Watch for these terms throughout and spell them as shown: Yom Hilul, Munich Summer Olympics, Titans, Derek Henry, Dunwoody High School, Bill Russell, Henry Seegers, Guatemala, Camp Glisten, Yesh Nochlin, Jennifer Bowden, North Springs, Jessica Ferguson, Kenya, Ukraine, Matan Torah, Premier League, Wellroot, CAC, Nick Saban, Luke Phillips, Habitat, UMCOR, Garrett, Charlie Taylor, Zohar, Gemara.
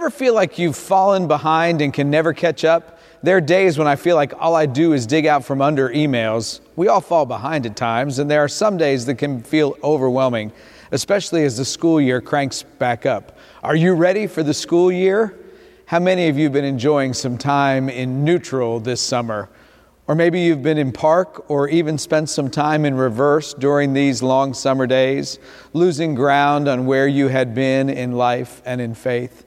ever feel like you've fallen behind and can never catch up? There are days when I feel like all I do is dig out from under emails. We all fall behind at times, and there are some days that can feel overwhelming, especially as the school year cranks back up. Are you ready for the school year? How many of you have been enjoying some time in neutral this summer? Or maybe you've been in park or even spent some time in reverse during these long summer days, losing ground on where you had been in life and in faith.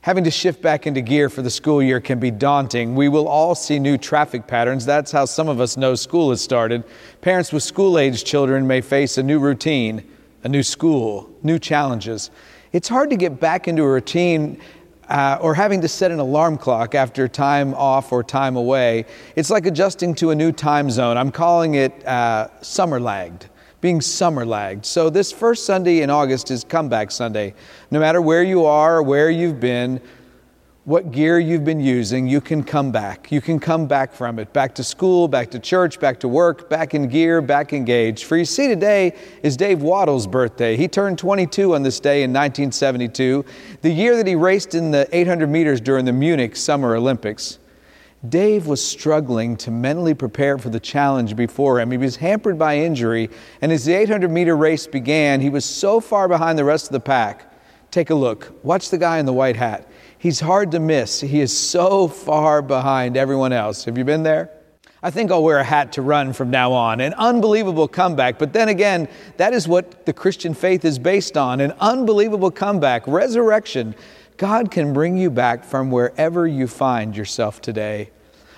Having to shift back into gear for the school year can be daunting. We will all see new traffic patterns. That's how some of us know school has started. Parents with school-aged children may face a new routine, a new school, new challenges. It's hard to get back into a routine or having to set an alarm clock after time off or time away. It's like adjusting to a new time zone. I'm calling it summer lagged, being summer lagged. So this first Sunday in August is Comeback Sunday. No matter where you are or where you've been, what gear you've been using, you can come back. You can come back from it, back to school, back to church, back to work, back in gear, back engaged. For you see, today is Dave Wottle's birthday. He turned 22 on this day in 1972, the year that he raced in the 800 meters during the Munich Summer Olympics. Dave was struggling to mentally prepare for the challenge before him. He was hampered by injury, and as the 800-meter race began, he was so far behind the rest of the pack. Take a look. Watch the guy in the white hat. He's hard to miss. He is so far behind everyone else. Have you been there? I think I'll wear a hat to run from now on. An unbelievable comeback. But then again, that is what the Christian faith is based on. An unbelievable comeback. Resurrection. God can bring you back from wherever you find yourself today.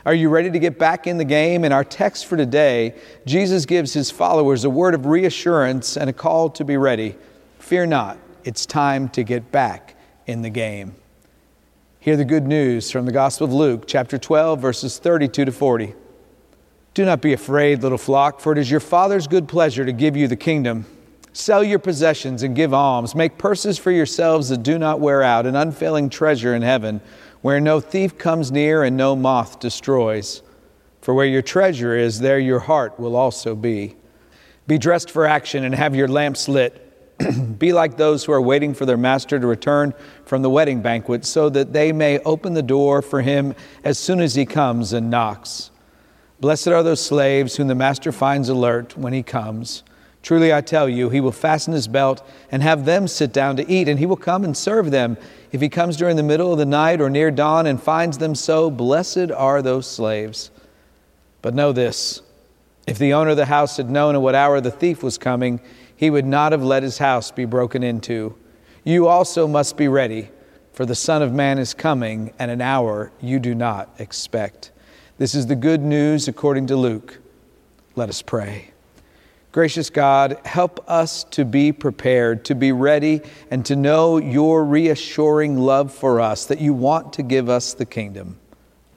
Are you ready to get back in the game? In our text for today, Jesus gives his followers a word of reassurance and a call to be ready. Fear not, it's time to get back in the game. Hear the good news from the Gospel of Luke, chapter 12, verses 32 to 40. Do not be afraid, little flock, for it is your Father's good pleasure to give you the kingdom. Sell your possessions and give alms. Make purses for yourselves that do not wear out, an unfailing treasure in heaven, where no thief comes near and no moth destroys. For where your treasure is, there your heart will also be. Be dressed for action and have your lamps lit. Be like those who are waiting for their master to return from the wedding banquet, so that they may open the door for him as soon as he comes and knocks. Blessed are those slaves whom the master finds alert when he comes. Truly I tell you, he will fasten his belt and have them sit down to eat, and he will come and serve them. If he comes during the middle of the night or near dawn and finds them so, blessed are those slaves. But know this, if the owner of the house had known at what hour the thief was coming, he would not have let his house be broken into. You also must be ready, for the Son of Man is coming at an hour you do not expect. This is the good news according to Luke. Let us pray. Gracious God, help us to be prepared, to be ready, and to know your reassuring love for us, that you want to give us the kingdom.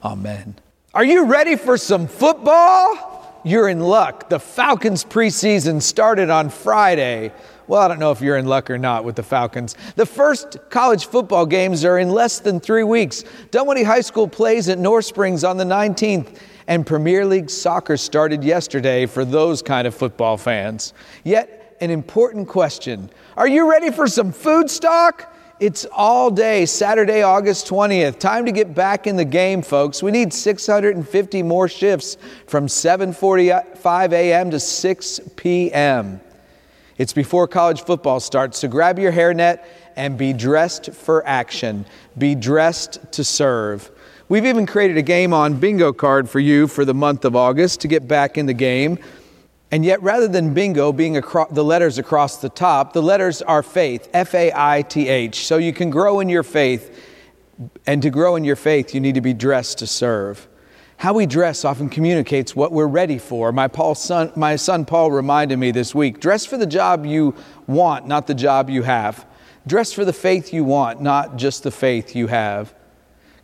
Amen. Are you ready for some football? You're in luck. The Falcons preseason started on Friday. Well, I don't know if you're in luck or not with the Falcons. The first college football games are in less than 3 weeks. Dunwoody High School plays at North Springs on the 19th, and Premier League soccer started yesterday for those kind of football fans. Yet an important question. Are you ready for some food stock? It's all day, Saturday, August 20th. Time to get back in the game, folks. We need 650 more shifts from 7:45 a.m. to 6 p.m. It's before college football starts, so grab your hairnet and be dressed for action. Be dressed to serve. We've even created a game on bingo card for you for the month of August to get back in the game. And yet, rather than bingo being the letters across the top, the letters are faith, F-A-I-T-H. So you can grow in your faith. And to grow in your faith, you need to be dressed to serve. How we dress often communicates what we're ready for. My son Paul reminded me this week, dress for the job you want, not the job you have. Dress for the faith you want, not just the faith you have.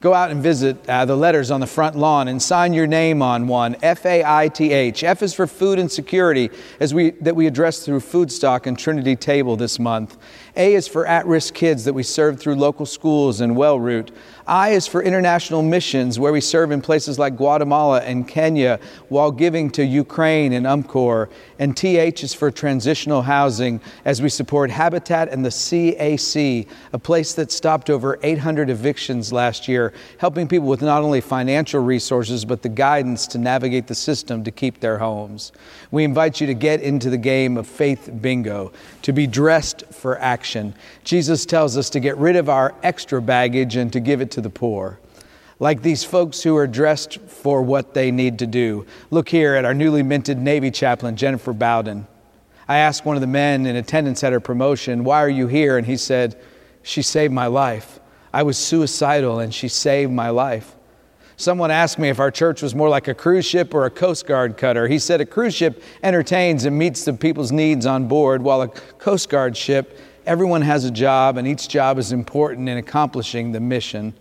Go out and visit the letters on the front lawn and sign your name on one, F-A-I-T-H. F is for food and security, as we address through food stock and Trinity Table this month. A is for at-risk kids that we serve through local schools and Wellroot. I is for international missions, where we serve in places like Guatemala and Kenya while giving to Ukraine and UMCOR. And TH is for transitional housing, as we support Habitat and the CAC, a place that stopped over 800 evictions last year, helping people with not only financial resources, but the guidance to navigate the system to keep their homes. We invite you to get into the game of faith bingo, to be dressed for action. Jesus tells us to get rid of our extra baggage and to give it to the poor. Like these folks who are dressed for what they need to do. Look here at our newly minted Navy chaplain, Jennifer Bowden. I asked one of the men in attendance at her promotion, "Why are you here?" And he said, "She saved my life. I was suicidal and she saved my life." Someone asked me if our church was more like a cruise ship or a Coast Guard cutter. He said a cruise ship entertains and meets the people's needs on board, while a Coast Guard ship, everyone has a job and each job is important in accomplishing the mission.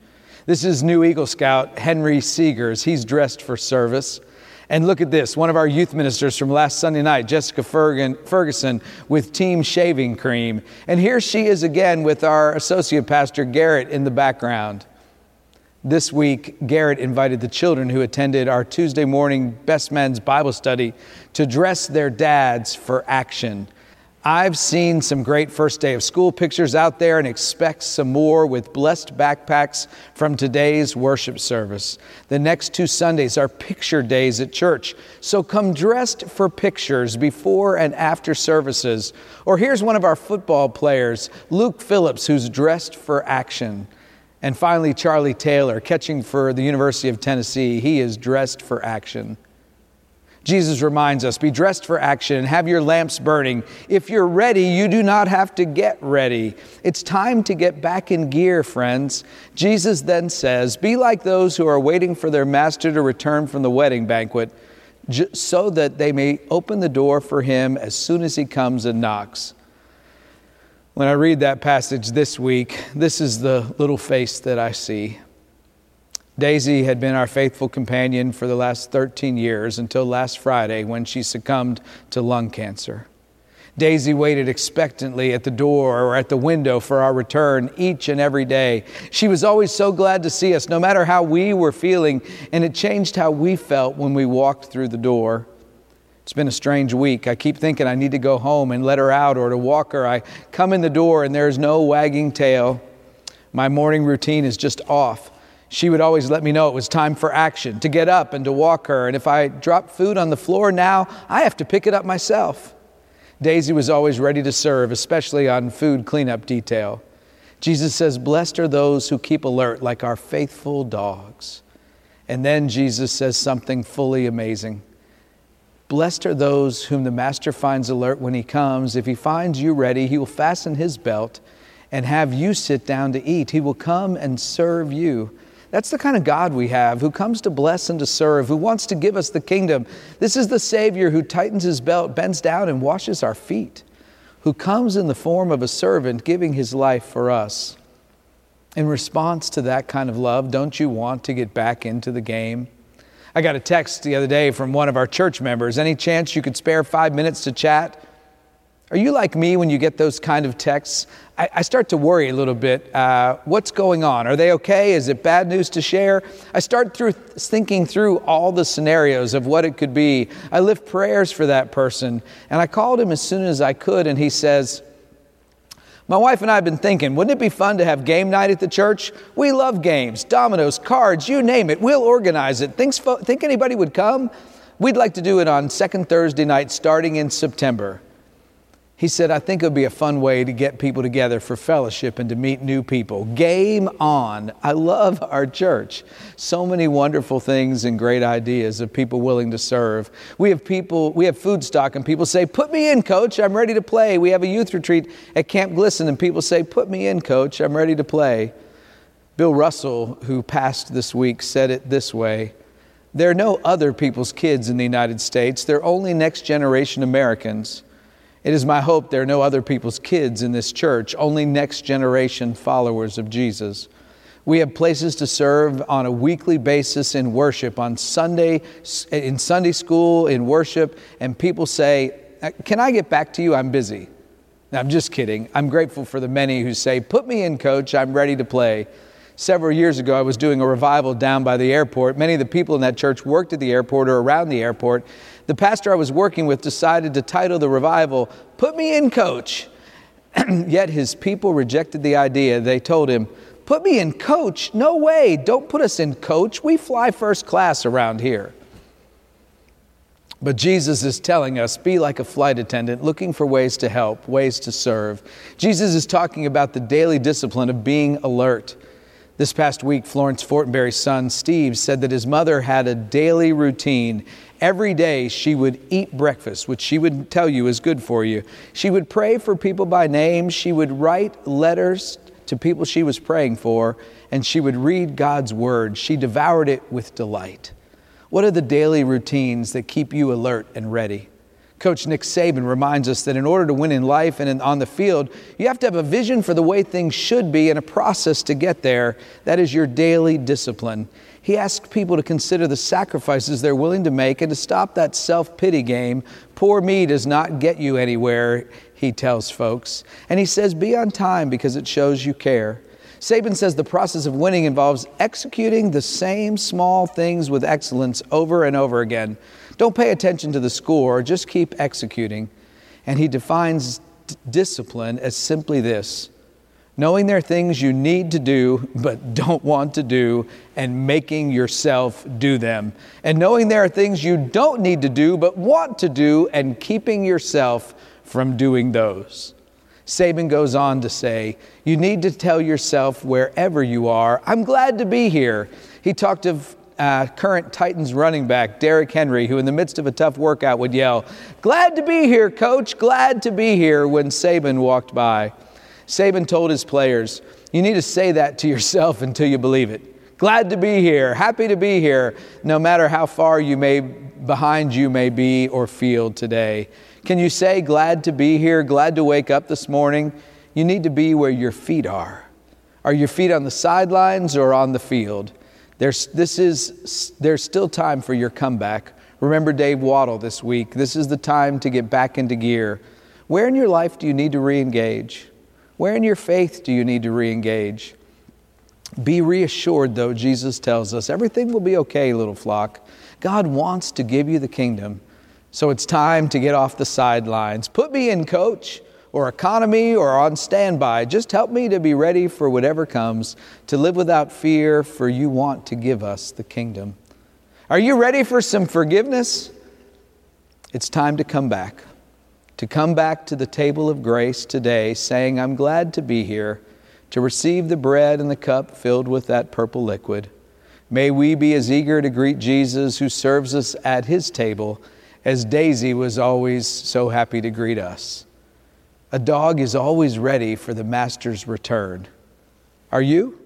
This is new Eagle Scout Henry Seegers. He's dressed for service. And look at this, one of our youth ministers from last Sunday night, Jessica Ferguson, with Team Shaving Cream. And here she is again with our associate pastor, Garrett, in the background. This week, Garrett invited the children who attended our Tuesday morning Best Men's Bible study to dress their dads for action. I've seen some great first day of school pictures out there and expect some more with blessed backpacks from today's worship service. The next two Sundays are picture days at church, so come dressed for pictures before and after services. Or here's one of our football players, Luke Phillips, who's dressed for action. And finally, Charlie Taylor, catching for the University of Tennessee. He is dressed for action. Jesus reminds us, be dressed for action and have your lamps burning. If you're ready, you do not have to get ready. It's time to get back in gear, friends. Jesus then says, be like those who are waiting for their master to return from the wedding banquet, so that they may open the door for him as soon as he comes and knocks. When I read that passage this week, this is the little face that I see. Daisy had been our faithful companion for the last 13 years until last Friday, when she succumbed to lung cancer. Daisy waited expectantly at the door or at the window for our return each and every day. She was always so glad to see us, no matter how we were feeling, and it changed how we felt when we walked through the door. It's been a strange week. I keep thinking I need to go home and let her out or to walk her. I come in the door and there's no wagging tail. My morning routine is just off. She would always let me know it was time for action, to get up and to walk her. And if I drop food on the floor now, I have to pick it up myself. Daisy was always ready to serve, especially on food cleanup detail. Jesus says, blessed are those who keep alert like our faithful dogs. And then Jesus says something fully amazing. Blessed are those whom the master finds alert when he comes. If he finds you ready, he will fasten his belt and have you sit down to eat. He will come and serve you. That's the kind of God we have, who comes to bless and to serve, who wants to give us the kingdom. This is the Savior who tightens his belt, bends down and washes our feet, who comes in the form of a servant, giving his life for us. In response to that kind of love, don't you want to get back into the game? I got a text the other day from one of our church members. Any chance you could spare 5 minutes to chat? Are you like me when you get those kind of texts? I start to worry a little bit. What's going on? Are they okay? Is it bad news to share? I start thinking through all the scenarios of what it could be. I lift prayers for that person. And I called him as soon as I could, and he says, my wife and I have been thinking, wouldn't it be fun to have game night at the church? We love games, dominoes, cards, you name it. We'll organize it. Think anybody would come? We'd like to do it on second Thursday night starting in September. He said, I think it would be a fun way to get people together for fellowship and to meet new people. Game on. I love our church. So many wonderful things and great ideas of people willing to serve. We have food stock and people say, put me in, coach, I'm ready to play. We have a youth retreat at Camp Glisten and people say, put me in, coach, I'm ready to play. Bill Russell, who passed this week, said it this way. There are no other people's kids in the United States. They're only next generation Americans. It is my hope there are no other people's kids in this church, only next generation followers of Jesus. We have places to serve on a weekly basis in worship, on Sunday, in Sunday school, in worship, and people say, can I get back to you? I'm busy. No, I'm just kidding. I'm grateful for the many who say, put me in, coach, I'm ready to play. Several years ago, I was doing a revival down by the airport. Many of the people in that church worked at the airport or around the airport. The pastor I was working with decided to title the revival, Put Me In, Coach. Yet his people rejected the idea. They told him, Put me in, coach? No way. Don't put us in, coach. We fly first class around here. But Jesus is telling us, be like a flight attendant, looking for ways to help, ways to serve. Jesus is talking about the daily discipline of being alert. This past week, Florence Fortenberry's son, Steve, said that his mother had a daily routine. Every day she would eat breakfast, which she would tell you is good for you. She would pray for people by name. She would write letters to people she was praying for, and she would read God's word. She devoured it with delight. What are the daily routines that keep you alert and ready? Coach Nick Saban reminds us that in order to win in life and on the field, you have to have a vision for the way things should be and a process to get there. That is your daily discipline. He asks people to consider the sacrifices they're willing to make and to stop that self-pity game. Poor me does not get you anywhere, he tells folks. And he says, be on time because it shows you care. Saban says the process of winning involves executing the same small things with excellence over and over again. Don't pay attention to the score, just keep executing. And he defines discipline as simply this, knowing there are things you need to do but don't want to do and making yourself do them. And knowing there are things you don't need to do but want to do and keeping yourself from doing those. Saban goes on to say, you need to tell yourself wherever you are, I'm glad to be here. He talked of current Titans running back, Derek Henry, who in the midst of a tough workout would yell, glad to be here, coach, glad to be here, when Saban walked by. Saban told his players, you need to say that to yourself until you believe it. Glad to be here, happy to be here, no matter how far you may behind you may be or feel today. Can you say glad to be here, glad to wake up this morning? You need to be where your feet are. Are your feet on the sidelines or on the field? There's still time for your comeback. Remember Dave Wottle this week. This is the time to get back into gear. Where in your life do you need to re-engage? Where in your faith do you need to re-engage? Be reassured, though, Jesus tells us, everything will be okay, little flock. God wants to give you the kingdom. So it's time to get off the sidelines. Put me in, coach, or economy, or on standby. Just help me to be ready for whatever comes, to live without fear, for you want to give us the kingdom. Are you ready for some forgiveness? It's time to come back to the table of grace today, saying, I'm glad to be here, to receive the bread and the cup filled with that purple liquid. May we be as eager to greet Jesus who serves us at his table as Daisy was always so happy to greet us. A dog is always ready for the master's return. Are you?